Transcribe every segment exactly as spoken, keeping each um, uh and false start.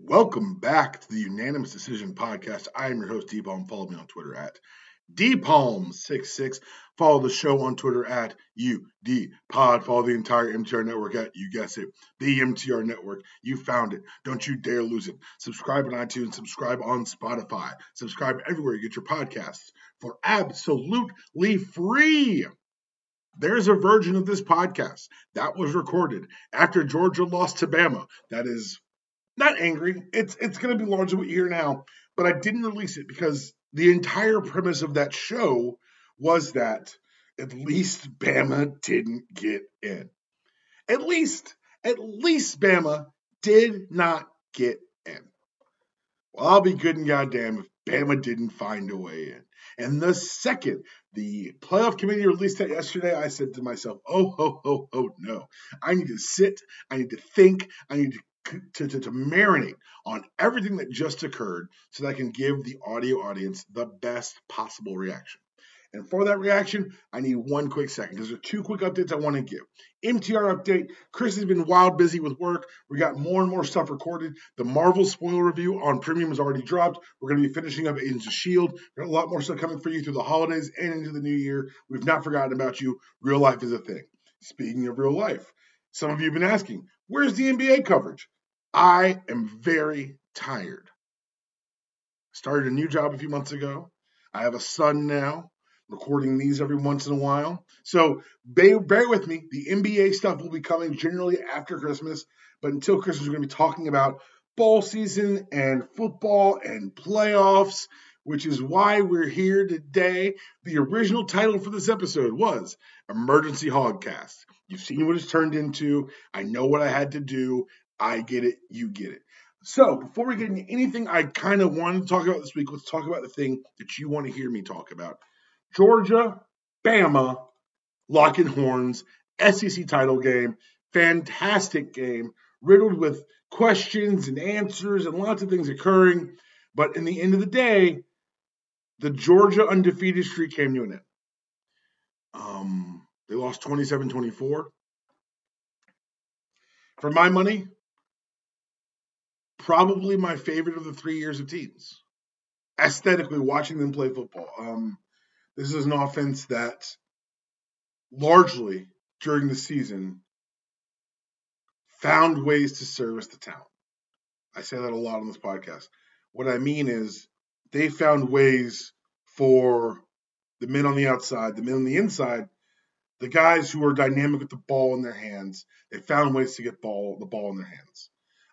Welcome back to the Unanimous Decision podcast. I am your host, D-Palm. Follow me on Twitter at D Palm sixty-six. Follow the show on Twitter at U D Pod. Follow the entire M T R network at, you guess it, the M T R network. You found it. Don't you dare lose it. Subscribe on iTunes. Subscribe on Spotify. Subscribe everywhere you get your podcasts for absolutely free. There's a version of this podcast that was recorded after Georgia lost to Bama. That is not angry. It's it's going to be largely what you hear now, but I didn't release it because the entire premise of that show was that at least Bama didn't get in. At least, at least Bama did not get in. Well, I'll be good and goddamn if Bama didn't find a way in. And the second the playoff committee released that yesterday, I said to myself, oh, ho, ho, ho, no. I need to sit. I need to think. I need to To, to, to marinate on everything that just occurred so that I can give the audio audience the best possible reaction. And for that reaction, I need one quick second because there are two quick updates I want to give. M T R update. Chris has been wild busy with work. We got more and more stuff recorded. The Marvel spoiler review on Premium has already dropped. We're going to be finishing up Agents of S H I E L D. We've got a lot more stuff coming for you through the holidays and into the new year. We've not forgotten about you. Real life is a thing. Speaking of real life, some of you have been asking, where's the N B A coverage? I am very tired. Started a new job a few months ago. I have a son now, recording these every once in a while. So bear, bear with me. The N B A stuff will be coming generally after Christmas. But until Christmas, we're going to be talking about ball season and football and playoffs, which is why we're here today. The original title for this episode was Emergency Hogcast. You've seen what it's turned into. I know what I had to do. I get it. You get it. So before we get into anything I kind of wanted to talk about this week, let's talk about the thing that you want to hear me talk about. Georgia, Bama, lock and horns, S E C title game, fantastic game, riddled with questions and answers and lots of things occurring. But in the end of the day, the Georgia undefeated streak came to an end. Um, they lost twenty-seven twenty-four. For my money, probably my favorite of the three years of teams. Aesthetically, watching them play football. Um, this is an offense that largely during the season found ways to service the talent. I say that a lot on this podcast. What I mean is they found ways for the men on the outside, the men on the inside, the guys who are dynamic with the ball in their hands. They found ways to get ball the ball in their hands.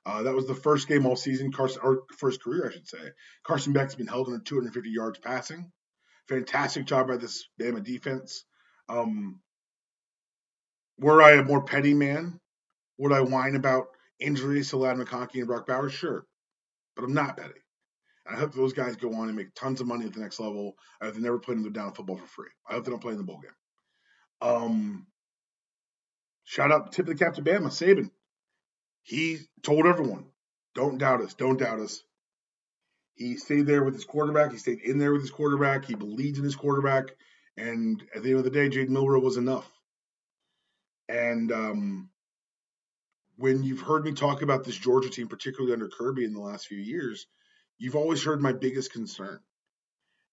Uh, that was the first game all season, Carson, or first career, I should say. Carson Beck's been held under two hundred fifty yards passing. Fantastic job by this Bama defense. Um, were I a more petty man, would I whine about injuries to Lad McConkey and Brock Bowers? Sure, but I'm not petty. I hope those guys go on and make tons of money at the next level. I hope they never play another down football for free. I hope they don't play in the bowl game. Um, shout out, tip of the cap to Bama, Saban. He told everyone, don't doubt us, don't doubt us. He stayed there with his quarterback. He stayed in there with his quarterback. He believed in his quarterback. And at the end of the day, Jaden Milroe was enough. And um, when you've heard me talk about this Georgia team, particularly under Kirby in the last few years, you've always heard my biggest concern.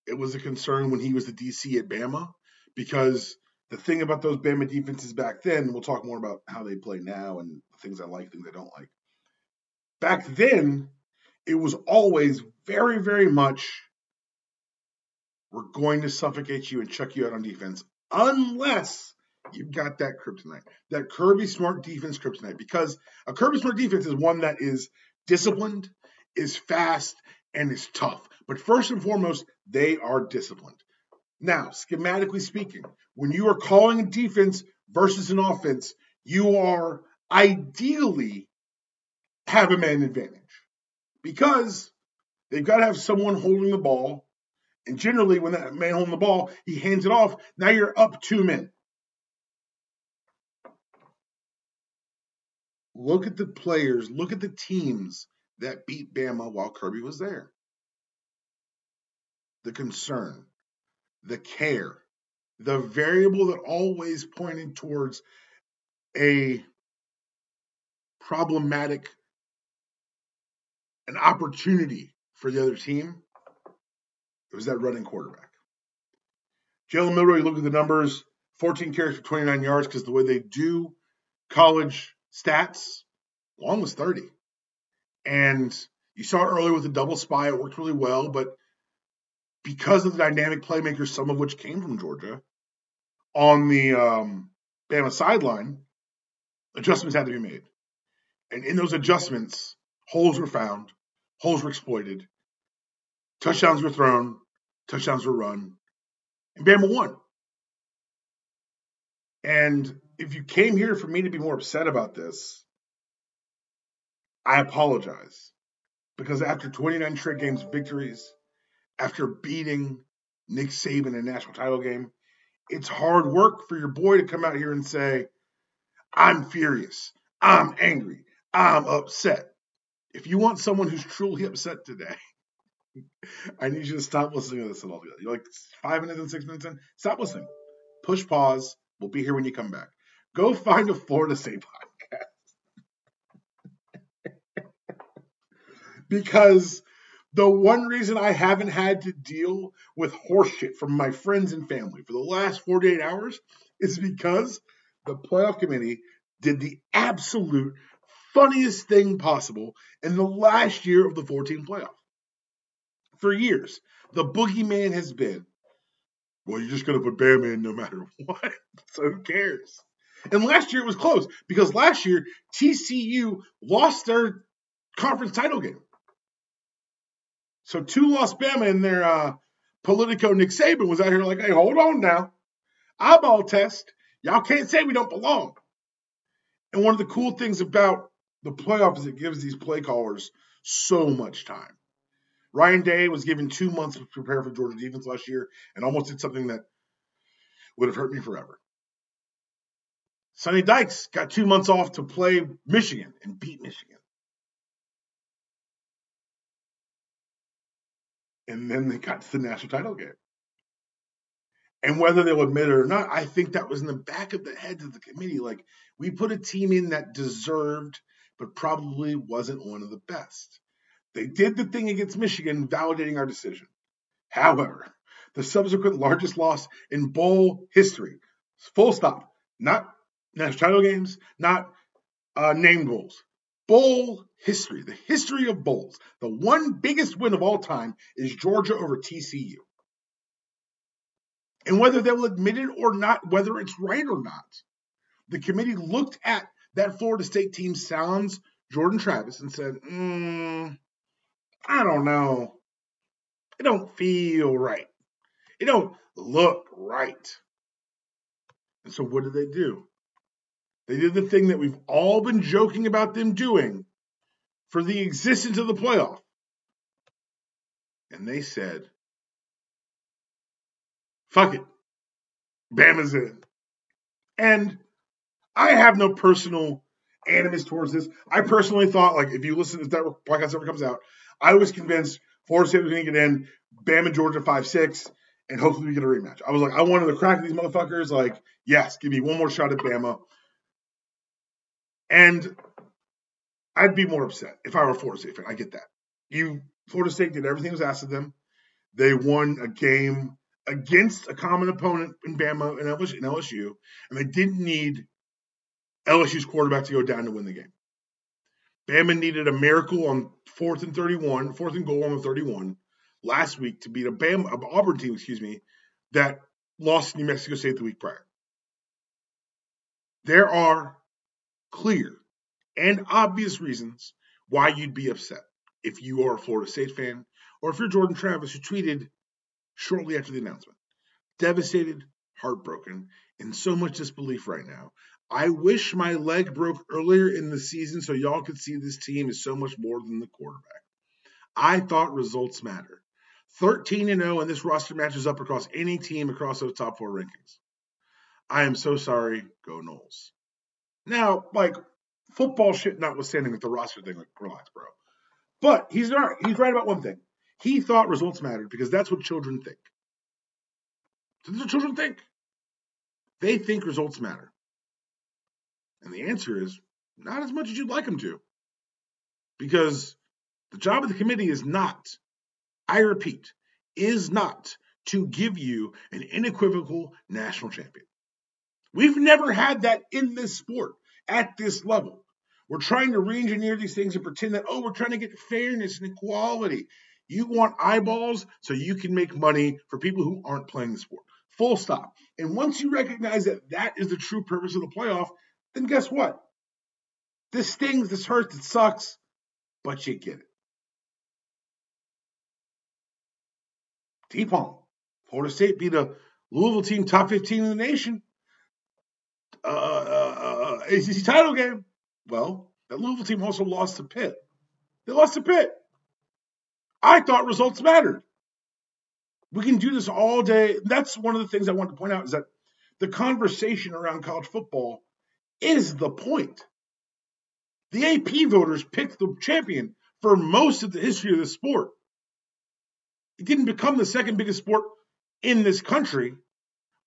It was a concern when he was the D C at Bama, because the thing about those Bama defenses back then, and we'll talk more about how they play now and things I like, things I don't like. Back then, it was always very, very much, we're going to suffocate you and chuck you out on defense unless you've got that kryptonite, that Kirby Smart defense kryptonite, because a Kirby Smart defense is one that is disciplined, is fast, and is tough. But first and foremost, they are disciplined. Now, schematically speaking, when you are calling a defense versus an offense, you are ideally have a man advantage because they've got to have someone holding the ball. And generally, when that man holding the ball, he hands it off. Now you're up two men. Look at the players. Look at the teams that beat Bama while Kirby was there. The concern, the care, the variable that always pointed towards a problematic an opportunity for the other team, it was that running quarterback. Jalen Milroe, you look at the numbers, fourteen carries for twenty-nine yards, because the way they do college stats, long was thirty. And you saw it earlier with the double spy. It worked really well, but because of the dynamic playmakers, some of which came from Georgia, on the um, Bama sideline, adjustments had to be made. And in those adjustments, holes were found, holes were exploited, touchdowns were thrown, touchdowns were run, and Bama won. And if you came here for me to be more upset about this, I apologize. Because after twenty-nine straight games of victories, after beating Nick Saban in a national title game, it's hard work for your boy to come out here and say, I'm furious, I'm angry, I'm upset. If you want someone who's truly upset today, I need you to stop listening to this at all. You're like five minutes and six minutes in. Stop listening. Push pause. We'll be here when you come back. Go find a Florida State podcast. Because the one reason I haven't had to deal with horseshit from my friends and family for the last forty-eight hours is because the playoff committee did the absolute funniest thing possible in the last year of the fourteen playoff. For years, the boogeyman has been, well, you're just going to put Bama in no matter what, so who cares? And last year it was close, because last year T C U lost their conference title game. So two lost Bama in their uh, Politico. Nick Saban was out here like, hey, hold on now. Eyeball test. Y'all can't say we don't belong. And one of the cool things about the playoff is it gives these play callers so much time. Ryan Day was given two months to prepare for Georgia defense last year and almost did something that would have hurt me forever. Sonny Dykes got two months off to play Michigan and beat Michigan. And then they got to the national title game. And whether they'll admit it or not, I think that was in the back of the heads of the committee. Like, we put a team in that deserved, but probably wasn't one of the best. They did the thing against Michigan, validating our decision. However, the subsequent largest loss in bowl history, full stop, not national title games, not uh, named bowls, bowl history, the history of bowls, the one biggest win of all time is Georgia over T C U. And whether they'll admit it or not, whether it's right or not, the committee looked at that Florida State team, sans Jordan Travis, and said, mm, I don't know. It don't feel right. It don't look right. And so what did they do? They did the thing that we've all been joking about them doing for the existence of the playoff. And they said, fuck it. Bama's in. And I have no personal animus towards this. I personally thought, like, if you listen, if that podcast ever comes out, I was convinced Florida State was going to get in, Bama, Georgia, five six, and hopefully we get a rematch. I was like, I wanted to crack these motherfuckers. Like, yes, give me one more shot at Bama. And I'd be more upset if I were a Florida State fan. I get that. You, Florida State did everything that was asked of them. They won a game against a common opponent in Bama and L S U, and they didn't need L S U's quarterback to go down to win the game. Bama needed a miracle on fourth and thirty-one, fourth and goal on the thirty-one last week to beat a Bama, an Auburn team, excuse me, that lost to New Mexico State the week prior. There are clear and obvious reasons why you'd be upset if you are a Florida State fan or if you're Jordan Travis, who tweeted shortly after the announcement, devastated, heartbroken, in so much disbelief right now. I wish my leg broke earlier in the season so y'all could see this team is so much more than the quarterback. I thought results matter. thirteen and oh, and this roster matches up across any team across those top four rankings. I am so sorry. Go Noles. Now, like, football shit notwithstanding with the roster thing, like, relax, bro. But he's not. He's right about one thing. He thought results mattered because that's what children think. That's what children think. They think results matter. And the answer is not as much as you'd like them to. Because The job of the committee is not, I repeat, is not to give you an unequivocal national champion. We've never had that in this sport at this level. We're trying to re-engineer these things and pretend that, oh, we're trying to get fairness and equality. You want eyeballs so you can make money for people who aren't playing the sport. Full stop. And once you recognize that that is the true purpose of the playoff, then guess what? This stings, this hurts, it sucks, but you get it. D-Palm. Florida State beat a Louisville team top fifteen in the nation. Uh, uh, uh, A C C title game. Well, that Louisville team also lost to Pitt. They lost to Pitt. I thought results mattered. We can do this all day. That's one of the things I want to point out is that the conversation around college football is the point. The A P voters picked the champion for most of the history of the sport. It didn't become the second biggest sport in this country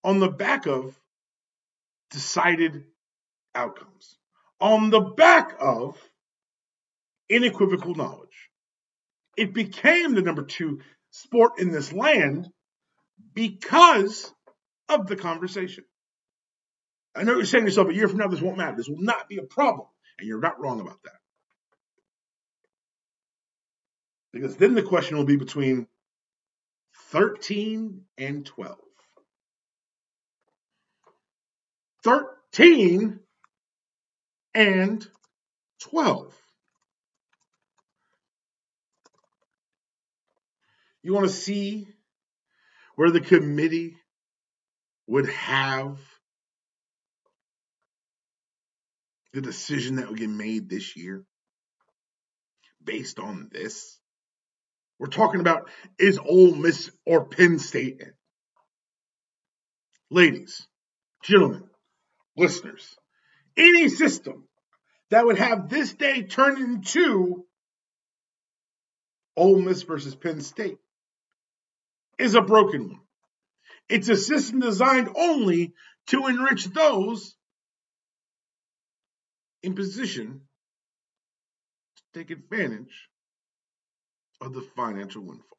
on the back of decided outcomes, on the back of unequivocal knowledge. It became the number two sport in this land because of the conversation. I know you're saying to yourself, a year from now, this won't matter. This will not be a problem. And you're not wrong about that. Because then the question will be between thirteen and twelve. thirteen and twelve. You want to see where the committee would have the decision that would get made this year based on this? We're talking about, is Ole Miss or Penn State in? Ladies, gentlemen, listeners, any system that would have this day turn into Ole Miss versus Penn State is a broken one. It's a system designed only to enrich those in position to take advantage of the financial windfall.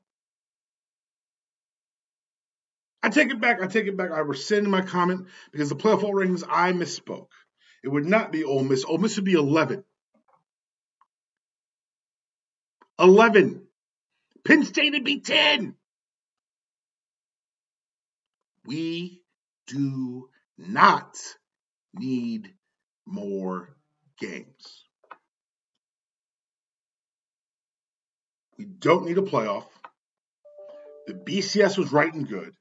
I take it back. I take it back. I rescind my comment because the playoff ratings, I misspoke. It would not be Ole Miss. Ole Miss would be eleven. eleven. Penn State would be ten. We do not need more games. We don't need a playoff. The B C S was right and good.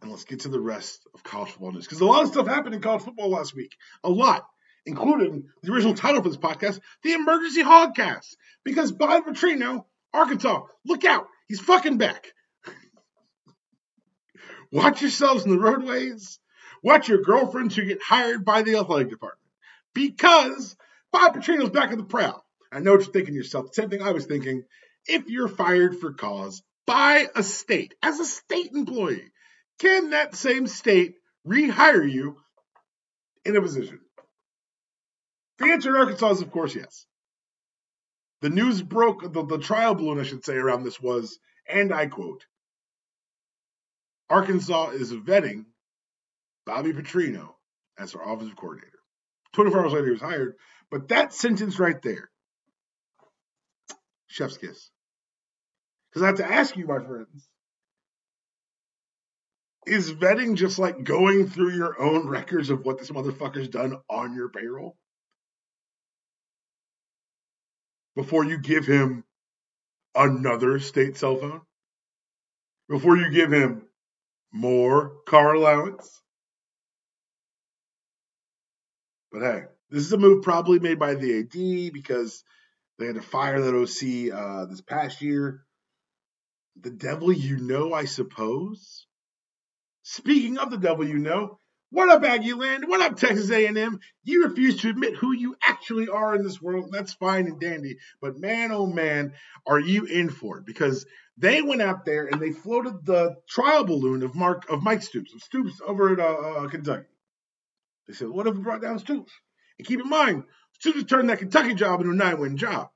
And let's get to the rest of college football news. Because a lot of stuff happened in college football last week. A lot. Including the original title for this podcast, the Emergency Hogcast. Because Bob Petrino, Arkansas, look out. He's fucking back. Watch yourselves in the roadways. Watch your girlfriends who get hired by the athletic department. Because Bob Petrino's back on the prowl. I know what you're thinking to yourself. The same thing I was thinking. If you're fired for cause by a state, as a state employee, can that same state rehire you in a position? The answer in Arkansas is, of course, yes. The news broke, the, the trial balloon, I should say, around this was, and I quote, Arkansas is vetting Bobby Petrino as our offensive coordinator. twenty-four hours later, he was hired. But that sentence right there, chef's kiss. Because I have to ask you, my friends, is vetting just like going through your own records of what this motherfucker's done on your payroll before you give him another state cell phone? Before you give him more car allowance? But hey, this is a move probably made by the A D because they had to fire that O C uh, this past year. The devil you know, I suppose. Speaking of the devil you know, what up, Aggieland? What up, Texas A and M? You refuse to admit who you actually are in this world, and that's fine and dandy. But man, oh man, are you in for it? Because they went out there and they floated the trial balloon of Mark of Mike Stoops, of Stoops over at uh, uh, Kentucky. They said, what if we brought down Stoops? And keep in mind, Stoops turned that Kentucky job into a nine-win job.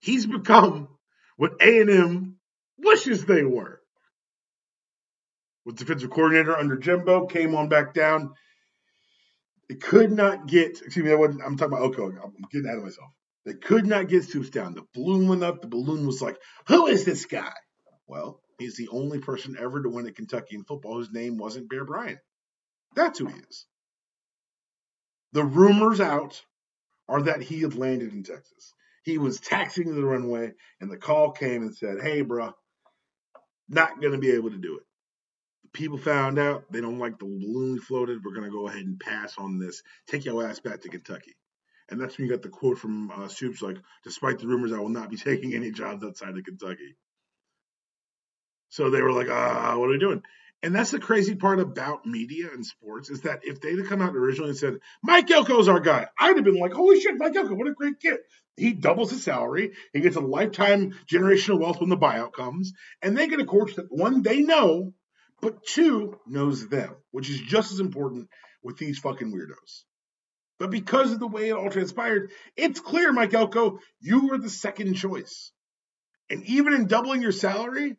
He's become what A and M wishes they were. With defensive coordinator under Jimbo, came on back down. They could not get, excuse me, I wasn't, I'm talking about Elko. I'm getting ahead of myself. They could not get Stoops down. The balloon went up. The balloon was like, who is this guy? Well, he's the only person ever to win at Kentucky in football whose name wasn't Bear Bryant. That's who he is. The rumors out are that he had landed in Texas. He was taxiing to the runway, and the call came and said, hey, bro, not going to be able to do it. People found out they don't like the balloon we floated. We're going to go ahead and pass on this. Take your ass back to Kentucky. And that's when you got the quote from uh, Stoops, like, despite the rumors, I will not be taking any jobs outside of Kentucky. So they were like, ah, what are we doing? And that's the crazy part about media and sports is that if they'd have come out originally and said, Mike Elko's our guy, I'd have been like, holy shit, Mike Elko, what a great kid. He doubles his salary. He gets a lifetime generational wealth when the buyout comes. And they get a coach that, one, they know, but two, knows them, which is just as important with these fucking weirdos. But because of the way it all transpired, it's clear, Mike Elko, you were the second choice. And even in doubling your salary,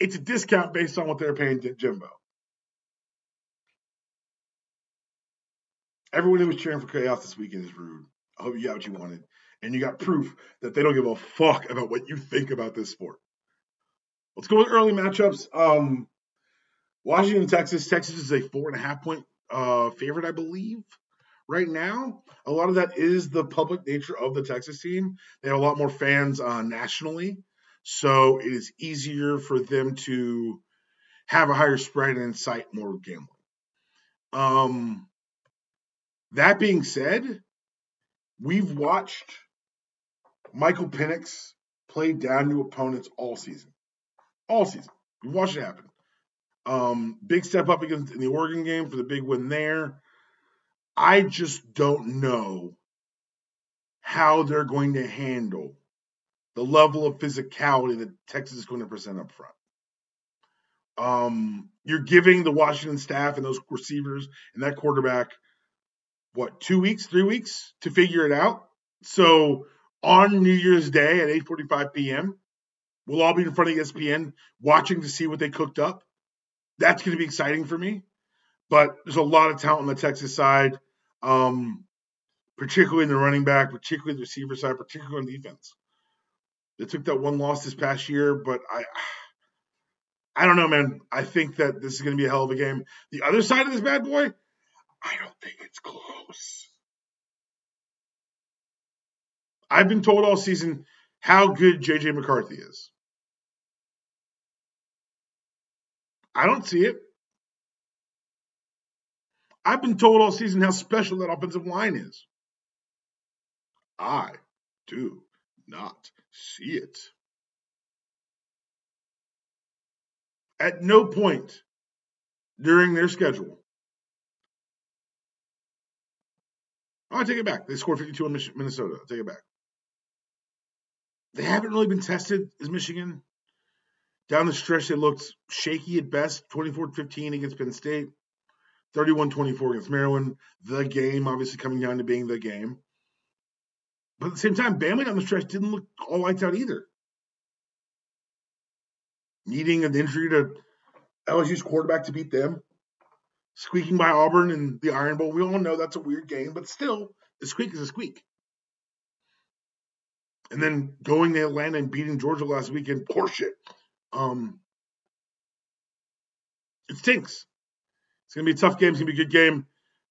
it's a discount based on what they're paying Jimbo. Everyone who was cheering for chaos this weekend is rude. I hope you got what you wanted. And you got proof that they don't give a fuck about what you think about this sport. Let's go with early matchups. Um, Washington, Texas. Texas is a four and a half point uh, favorite, I believe, right now. A lot of that is the public nature of the Texas team. They have a lot more fans uh, nationally, so it is easier for them to have a higher spread and incite more gambling. Um, that being said, we've watched Michael Penix play down to opponents all season. All season. We've watched it happen. Um, big step up against in the Oregon game for the big win there. I just don't know how they're going to handle the level of physicality that Texas is going to present up front. Um, you're giving the Washington staff and those receivers and that quarterback, what, two weeks, three weeks to figure it out? So on New Year's Day at eight forty-five p.m., we'll all be in front of E S P N watching to see what they cooked up. That's going to be exciting for me. But there's a lot of talent on the Texas side, um, particularly in the running back, particularly the receiver side, particularly on defense. They took that one loss this past year, but I I don't know, man. I think that this is going to be a hell of a game. The other side of this bad boy, I don't think it's close. I've been told all season how good J J. McCarthy is. I don't see it. I've been told all season how special that offensive line is. I do not see it. At no point during their schedule. Oh, I take it back. They scored fifty-two on Minnesota. I'll take it back. They haven't really been tested as Michigan. Down the stretch, they looked shaky at best. twenty-four fifteen against Penn State. thirty-one twenty-four against Maryland. The game, obviously, coming down to being the game. But at the same time, Bama down the stretch didn't look all lights out either. Needing an injury to L S U's quarterback to beat them. Squeaking by Auburn in the Iron Bowl. We all know that's a weird game, but still, a squeak is a squeak. And then going to Atlanta and beating Georgia last weekend, poor shit. Um, it stinks. It's going to be a tough game. It's going to be a good game.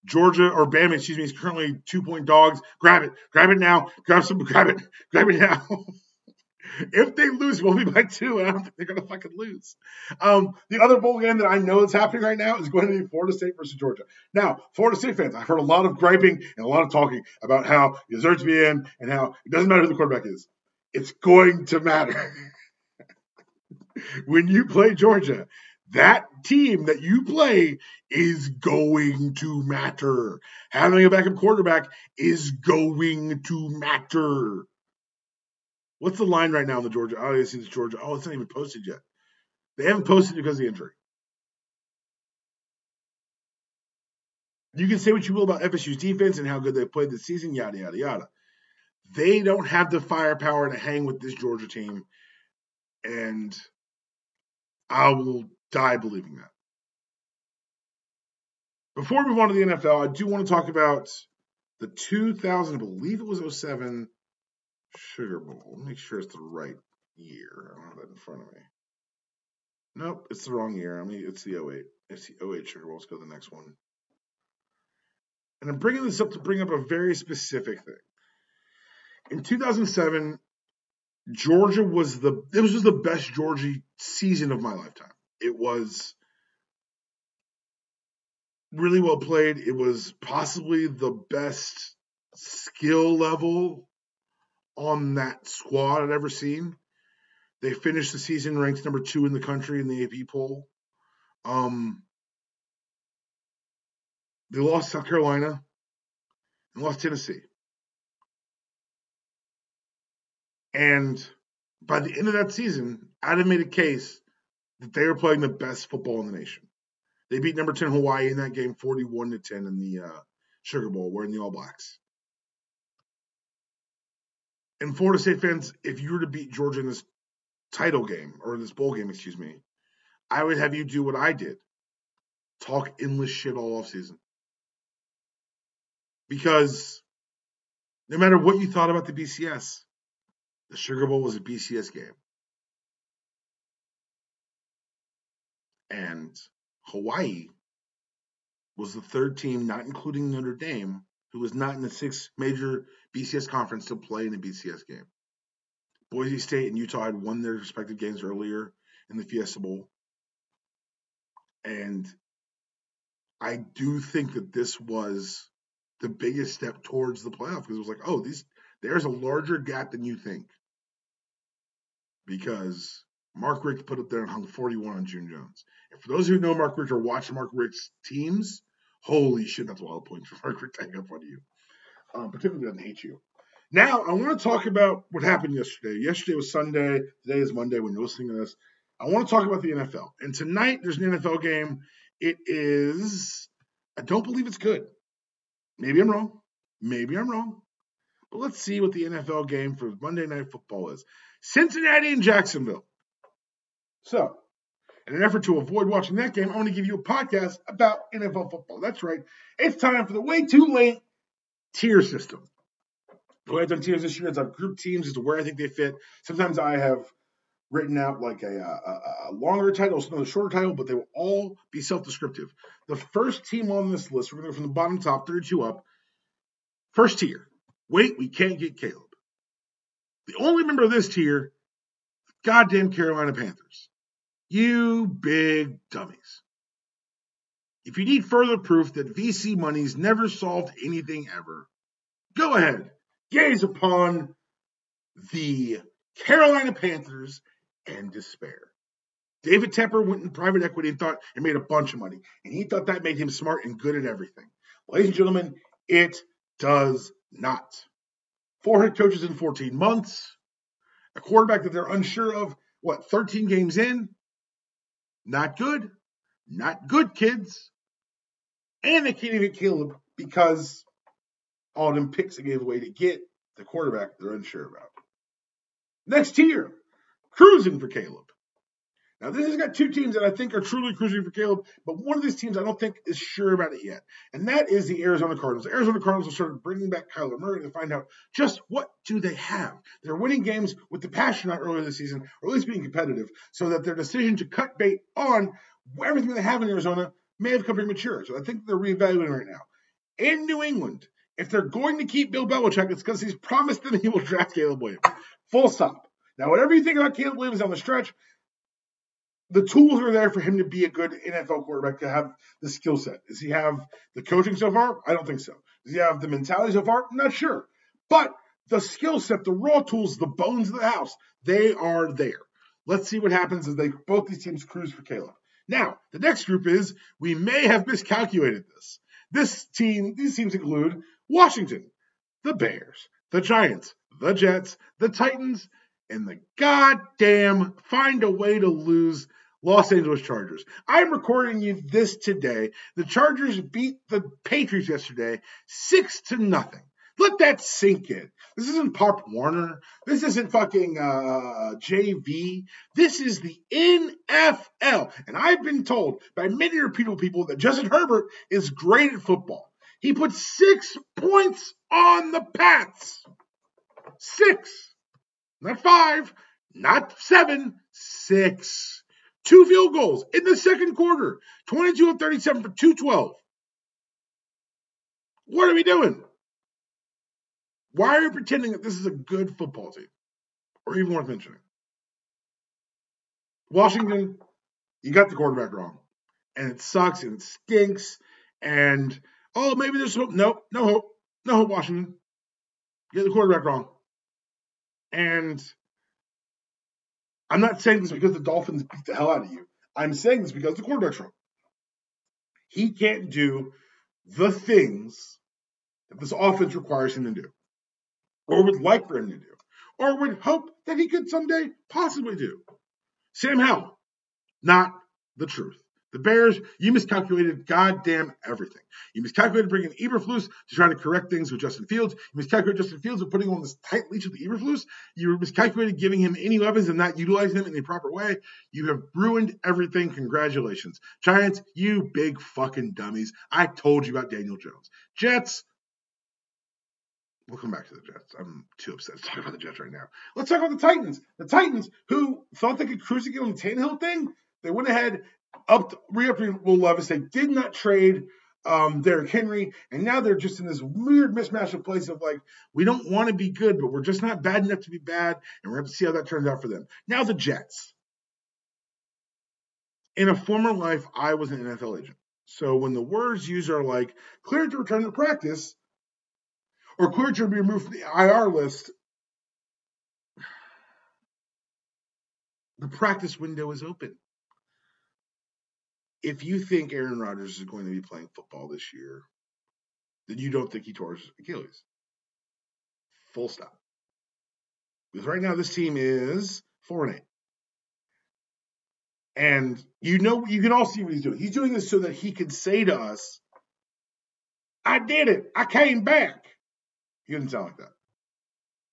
Georgia, or Bama, excuse me, is currently two-point dogs. Grab it. Grab it now. Grab some. Grab it. Grab it now. If they lose, we'll be by two, and I don't think they're going to fucking lose. Um, the other bowl game that I know is happening right now is going to be Florida State versus Georgia. Now, Florida State fans, I've heard a lot of griping and a lot of talking about how you deserve to be in and how it doesn't matter who the quarterback is. It's going to matter. When you play Georgia, that team that you play is going to matter. Having a backup quarterback is going to matter. What's the line right now in the Georgia? I didn't see the Georgia. Oh, it's not even posted yet. They haven't posted because of the injury. You can say what you will about F S U's defense and how good they played this season, yada, yada, yada. they don't have the firepower to hang with this Georgia team, and I will die believing that. Before we move on to the N F L, I do want to talk about the two thousand, I believe it was oh seven, Sugar Bowl. Make sure it's the right year. I don't have that in front of me. Nope, it's the wrong year. I mean, it's the oh eight. It's the oh eight Sugar Bowl. Let's go to the next one. And I'm bringing this up to bring up a very specific thing. In two thousand seven, Georgia was the – it was just the best Georgia season of my lifetime. It was really well played. It was possibly the best skill level on that squad I'd ever seen. They finished the season ranked number two in the country in the A P poll. Um, they lost South Carolina and lost Tennessee. And by the end of that season, I'd have made a case that they were playing the best football in the nation. They beat number ten Hawaii in that game, forty-one to ten in the uh, Sugar Bowl, wearing the All Blacks. And Florida State fans, if you were to beat Georgia in this title game, or this bowl game, excuse me, I would have you do what I did. Talk endless shit all offseason. Because no matter what you thought about the B C S, the Sugar Bowl was a B C S game. And Hawaii was the third team, not including Notre Dame, who was not in the sixth major B C S conference to play in a B C S game. Boise State and Utah had won their respective games earlier in the Fiesta Bowl. And I do think that this was the biggest step towards the playoff because it was like, oh, these, there's a larger gap than you think. Because Mark Richt put up there and hung forty-one on June Jones. And for those who know Mark Richt or watch Mark Richt's teams, holy shit, that's a lot of points for Mark Richt to hang up on you. Um, particularly doesn't hate you. Now, I want to talk about what happened yesterday. Yesterday was Sunday. Today is Monday when you're listening to this. I want to talk about the N F L. And tonight, there's an N F L game. It is, I don't believe it's good. Maybe I'm wrong. Maybe I'm wrong. But let's see what the N F L game for Monday Night Football is. Cincinnati and Jacksonville. So, in an effort to avoid watching that game, I'm going to give you a podcast about N F L football. That's right. It's time for the way too late tier system. The way I've done tiers this year is I've grouped teams as to where I think they fit. Sometimes I have written out like a, a, a longer title, sometimes a shorter title, but they will all be self-descriptive. The first team on this list, we're going to go from the bottom top, thirty-two up. First tier. Wait, we can't get Caleb. The only member of this tier, the goddamn Carolina Panthers. You big dummies. If you need further proof that V C money's never solved anything ever, go ahead. Gaze upon the Carolina Panthers and despair. David Tepper went in private equity and thought and made a bunch of money. And he thought that made him smart and good at everything. Ladies and gentlemen, it does not. Four head coaches in fourteen months. A quarterback that they're unsure of, what, thirteen games in? Not good. Not good, kids. And they can't even get Caleb because all of them picks they gave away to get the quarterback they're unsure about. Next tier, cruising for Caleb. Now, this has got two teams that I think are truly cruising for Caleb, but one of these teams I don't think is sure about it yet, and that is the Arizona Cardinals. The Arizona Cardinals will start bringing back Kyler Murray to find out just what do they have. They're winning games with the passion out earlier this season, or at least being competitive, so that their decision to cut bait on everything they have in Arizona may have come premature. So I think they're reevaluating right now. In New England, if they're going to keep Bill Belichick, it's because he's promised them he will draft Caleb Williams. Full stop. Now, whatever you think about Caleb Williams on the stretch, the tools are there for him to be a good N F L quarterback, to have the skill set. Does he have the coaching so far? I don't think so. Does he have the mentality so far? I'm not sure. But the skill set, the raw tools, the bones of the house, they are there. Let's see what happens as they both these teams cruise for Caleb. Now, the next group is we may have miscalculated this. This team, these teams include Washington, the Bears, the Giants, the Jets, the Titans, and the goddamn find a way to lose Los Angeles Chargers. I'm recording you this today. The Chargers beat the Patriots yesterday six to nothing. Let that sink in. This isn't Pop Warner. This isn't fucking uh, J V. This is the N F L. And I've been told by many reputable people that Justin Herbert is great at football. He put six points on the Pats. Six. Not five. Not seven. Six. Two field goals in the second quarter. twenty-two of thirty-seven for two twelve. What are we doing? Why are we pretending that this is a good football team? Or even worth mentioning? Washington, you got the quarterback wrong. And it sucks and it stinks. And, oh, maybe there's hope. Nope, no hope. No hope, Washington. You got the quarterback wrong. And I'm not saying this because the Dolphins beat the hell out of you. I'm saying this because the quarterback's wrong. He can't do the things that this offense requires him to do. Or would like for him to do, or would hope that he could someday possibly do. Sam Howell, not the truth. The Bears, you miscalculated goddamn everything. You miscalculated bringing Eberflus to try to correct things with Justin Fields. You miscalculated Justin Fields with putting on this tight leash with Eberflus. You miscalculated giving him any weapons and not utilizing them in the proper way. You have ruined everything. Congratulations. Giants, you big fucking dummies. I told you about Daniel Jones. Jets, we'll come back to the Jets. I'm too upset to talk about the Jets right now. Let's talk about the Titans. The Titans, who thought they could cruise again on the Tannehill thing, they went ahead, up, re-upped Will Levis. They did not trade um, Derrick Henry, and now they're just in this weird mismatch of place of, like, we don't want to be good, but we're just not bad enough to be bad, and we're going to have to see how that turns out for them. Now the Jets. In a former life, I was an N F L agent. So when the words used are like, cleared to return to practice, or cleared to be removed from the I R list, the practice window is open. If you think Aaron Rodgers is going to be playing football this year, then you don't think he tore his Achilles. Full stop. Because right now this team is four and eight. And you know, you can all see what he's doing. He's doing this so that he can say to us, I did it. I came back. He doesn't sound like that.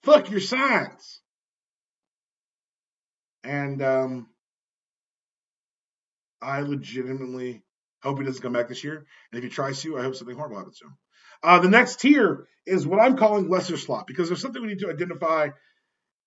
Fuck your signs. And um, I legitimately hope he doesn't come back this year. And if he tries to, I hope something horrible happens to him. Uh, the next tier is what I'm calling lesser slot, because there's something we need to identify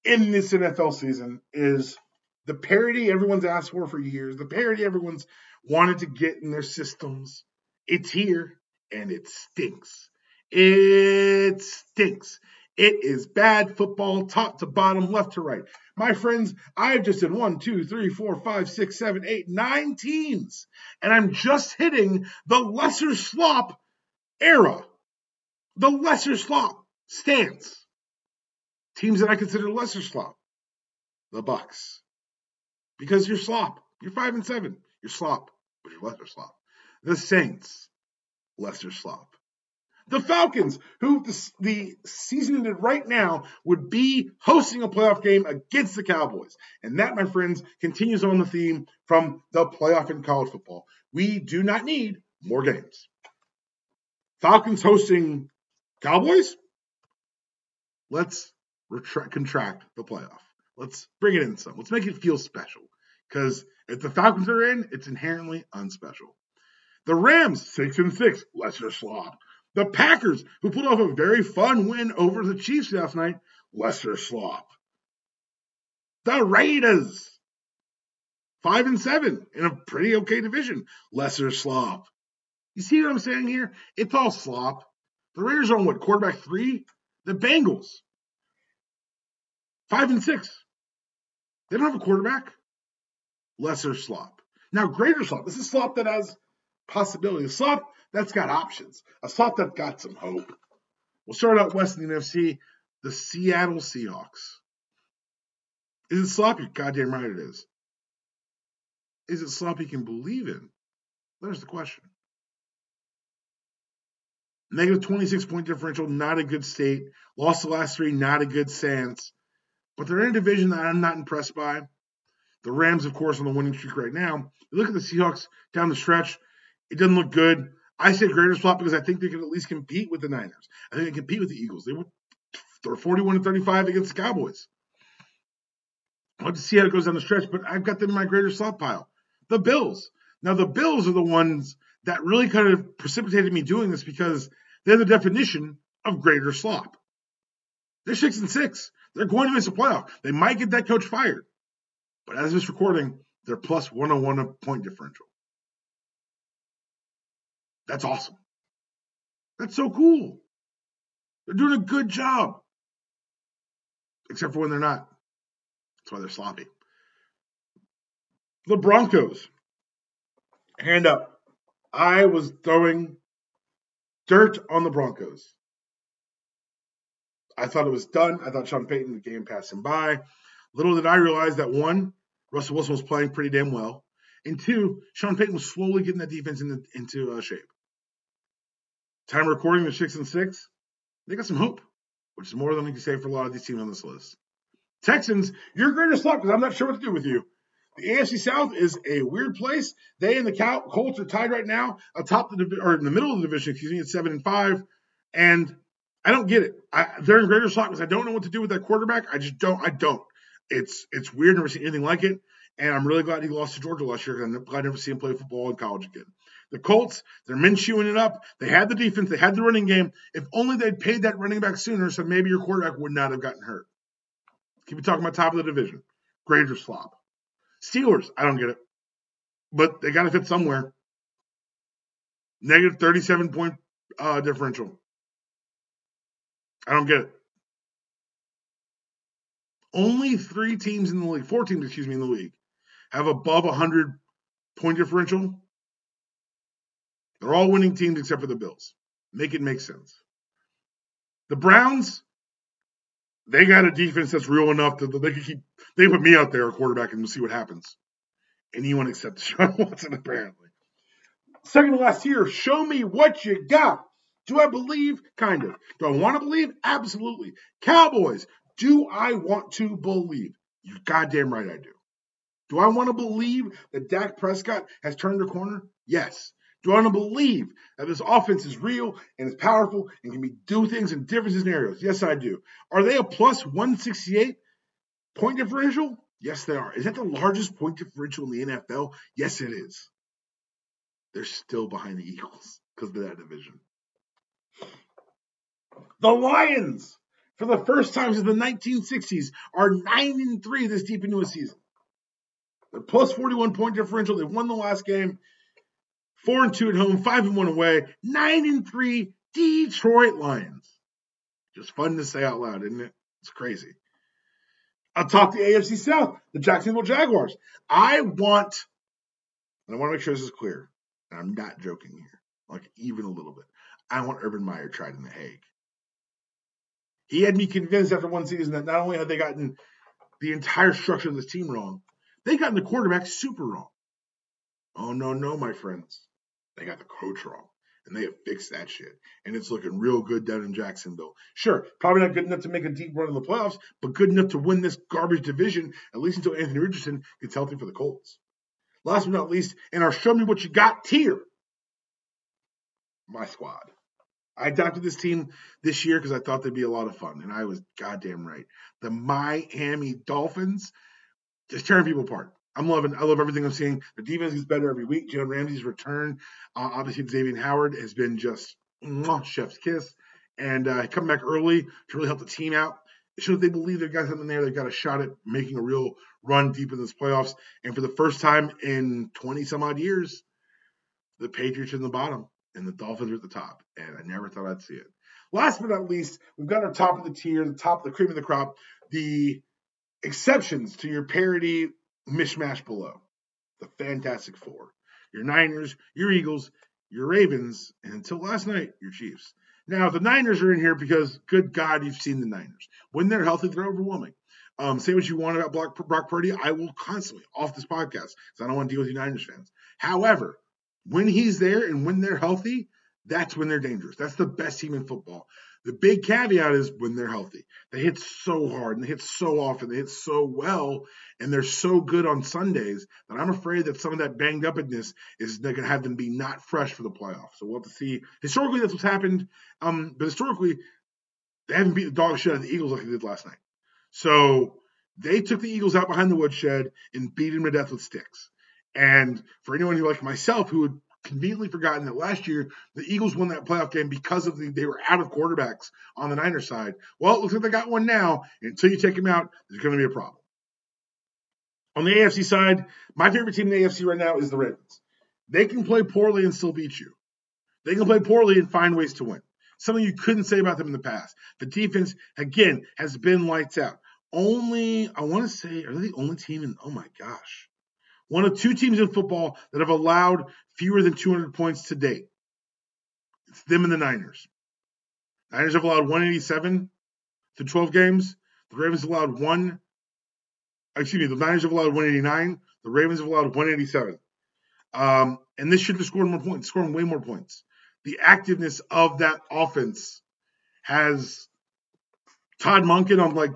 in this N F L season is the parity everyone's asked for for years, the parity everyone's wanted to get in their systems. It's here, and it stinks. It stinks. It is bad football, top to bottom, left to right. My friends, I've just done one, two, three, four, five, six, seven, eight, nine teams, and I'm just hitting the lesser slop era, the lesser slop stance. Teams that I consider lesser slop, the Bucks, because you're slop. You're five and seven. You're slop, but you're lesser slop. The Saints, lesser slop. The Falcons, who the, the season ended right now, would be hosting a playoff game against the Cowboys. And that, my friends, continues on the theme from the playoff in college football. We do not need more games. Falcons hosting Cowboys? Let's retract, contract the playoff. Let's bring it in some. Let's make it feel special. Because if the Falcons are in, it's inherently unspecial. The Rams, six and six, lesser slop. The Packers, who pulled off a very fun win over the Chiefs last night, lesser slop. The Raiders, five and seven in a pretty okay division, lesser slop. You see what I'm saying here? It's all slop. The Raiders are on what, quarterback three? The Bengals, five and six. They don't have a quarterback, lesser slop. Now, greater slop. This is slop that has possibility. Slop that's got options. A slot that's got some hope. We'll start out west in the N F C, the Seattle Seahawks. Is it sloppy? Goddamn right it is. Is it sloppy you can believe in? There's the question. Negative twenty-six point differential, not a good state. Lost the last three, not a good sense. But they're in a division that I'm not impressed by. The Rams, of course, on the winning streak right now. You look at the Seahawks down the stretch, it doesn't look good. I say Raiders flop because I think they can at least compete with the Niners. I think they compete with the Eagles. They went forty-one to thirty-five against the Cowboys. I'll have to see how it goes down the stretch, but I've got them in my Raiders flop pile. The Bills. Now, the Bills are the ones that really kind of precipitated me doing this because they're the definition of greater slop. They're six and six. They're going to miss a playoff. They might get that coach fired. But as of this recording, they're plus one oh one point differential. That's awesome. That's so cool. They're doing a good job. Except for when they're not. That's why they're sloppy. The Broncos. Hand up. I was throwing dirt on the Broncos. I thought it was done. I thought Sean Payton, the game passed him by. Little did I realize that, one, Russell Wilson was playing pretty damn well. And two, Sean Payton was slowly getting that defense in the, into uh, shape. Time of recording, they're six and six. They got some hope, which is more than we can say for a lot of these teams on this list. Texans, you're greatest luck because I'm not sure what to do with you. The A F C South is a weird place. They and the Colts are tied right now atop the or in the middle of the division, excuse me, at seven and five. And I don't get it. I, they're in greater slot because I don't know what to do with that quarterback. I just don't. I don't. It's it's weird. Never seen anything like it. And I'm really glad he lost to Georgia last year because I'm glad I never see him play football in college again. The Colts, they're Minshewing it up. They had the defense. They had the running game. If only they'd paid that running back sooner, so maybe your quarterback would not have gotten hurt. Keep talking about top of the division. Greater slop. Steelers, I don't get it. But they got to fit somewhere. Negative thirty-seven point uh, differential. I don't get it. Only three teams in the league, four teams, excuse me, in the league, have above one hundred point differential. They're all winning teams except for the Bills. Make it make sense. The Browns, they got a defense that's real enough that they could keep, they put me out there, a quarterback, and we'll see what happens. Anyone except Deshaun Watson, apparently. Second to last year, show me what you got. Do I believe? Kind of. Do I want to believe? Absolutely. Cowboys, do I want to believe? You're goddamn right I do. Do I want to believe that Dak Prescott has turned a corner? Yes. Do I want to believe that this offense is real and is powerful and can be, do things in different scenarios? Yes, I do. Are they a plus one sixty-eight point differential? Yes, they are. Is that the largest point differential in the N F L? Yes, it is. They're still behind the Eagles because of that division. The Lions, for the first time since the nineteen sixties, are nine and three this deep into a season. They're plus forty-one point differential. They won the last game. four and two at home, five and one away. nine and three Detroit Lions. Just fun to say out loud, isn't it? It's crazy. Atop the A F C South, the Jacksonville Jaguars. I want, and I want to make sure this is clear, and I'm not joking here, like even a little bit. I want Urban Meyer tried in The Hague. He had me convinced after one season that not only had they gotten the entire structure of this team wrong, they gotten the quarterback super wrong. Oh, no, no, my friends. They got the coach wrong, and they have fixed that shit. And it's looking real good down in Jacksonville. Sure, probably not good enough to make a deep run in the playoffs, but good enough to win this garbage division, at least until Anthony Richardson gets healthy for the Colts. Last but not least, in our show me what you got tier, my squad. I adopted this team this year because I thought they'd be a lot of fun, and I was goddamn right. The Miami Dolphins just tearing people apart. I'm loving. I love everything I'm seeing. The defense gets better every week. Jalen Ramsey's return, uh, obviously Xavier Howard has been just mwah, chef's kiss, and uh, come back early to really help the team out. It shows they believe they've got something there. They've got a shot at making a real run deep in this playoffs. And for the first time in twenty some odd years, the Patriots are in the bottom and the Dolphins are at the top. And I never thought I'd see it. Last but not least, we've got our top of the tier, the top, the cream of the crop, the exceptions to your parity. Mishmash below, the Fantastic Four, your Niners, your Eagles, your Ravens, and until last night, your Chiefs. Now, the Niners are in here because, good God, you've seen the Niners. When they're healthy, they're overwhelming. Um, say what you want about Brock, Brock Purdy. I will constantly off this podcast because I don't want to deal with you Niners fans. However, when he's there and when they're healthy, that's when they're dangerous. That's the best team in football. The big caveat is when they're healthy. They hit so hard and they hit so often. They hit so well and they're so good on Sundays that I'm afraid that some of that banged upness is going to have them be not fresh for the playoffs. So we'll have to see. Historically, that's what's happened. Um, but historically, they haven't beat the dog shit out of the Eagles like they did last night. So they took the Eagles out behind the woodshed and beat them to death with sticks. And for anyone who, like myself, who would conveniently forgotten that last year the Eagles won that playoff game because of the, they were out of quarterbacks on the Niners side. Well, it looks like they got one now. And until you take them out, there's going to be a problem. On the A F C side, my favorite team in the A F C right now is the Ravens. They can play poorly and still beat you. They can play poorly and find ways to win. Something you couldn't say about them in the past. The defense, again, has been lights out. Only, I want to say, are they the only team in, oh my gosh. One of two teams in football that have allowed fewer than two hundred points to date. It's them and the Niners. Niners have allowed one eighty-seven through twelve games. The Ravens allowed one. Excuse me, the Niners have allowed one eighty-nine. The Ravens have allowed one eighty-seven. Um, and this should be scoring more points, scoring way more points. The activeness of that offense has Todd Monken on like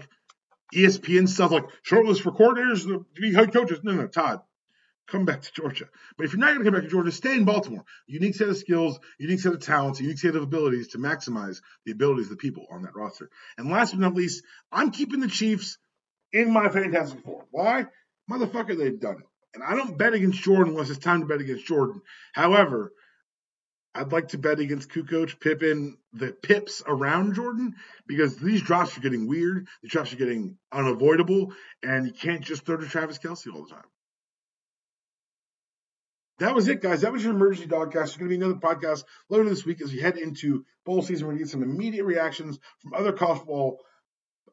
E S P N stuff, like shortlist for coordinators to be head coaches. No, no, Todd. Come back to Georgia. But if you're not going to come back to Georgia, stay in Baltimore. Unique set of skills, unique set of talents, unique set of abilities to maximize the abilities of the people on that roster. And last but not least, I'm keeping the Chiefs in my Fantastic Four. Why? Motherfucker, they've done it. And I don't bet against Jordan unless it's time to bet against Jordan. However, I'd like to bet against Kukoc, Pippen, the pips around Jordan, because these drops are getting weird. The drops are getting unavoidable. And you can't just throw to Travis Kelce all the time. That was it, guys. That was your emergency dogcast. There's going to be another podcast later this week as we head into bowl season. We're going to get some immediate reactions from other college football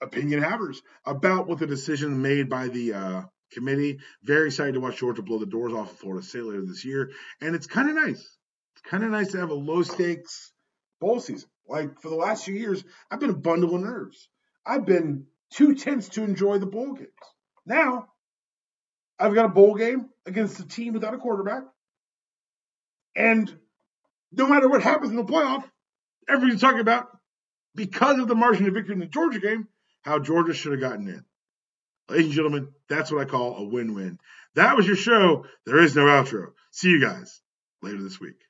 opinion havers about what the decision made by the uh, committee. Very excited to watch Georgia blow the doors off of Florida State later this year. And it's kind of nice. It's kind of nice to have a low-stakes bowl season. Like, for the last few years, I've been a bundle of nerves. I've been too tense to enjoy the bowl games. Now, I've got a bowl game against a team without a quarterback. And no matter what happens in the playoff, everybody's talking about, because of the margin of victory in the Georgia game, how Georgia should have gotten in. Ladies and gentlemen, that's what I call a win-win. That was your show. There is no outro. See you guys later this week.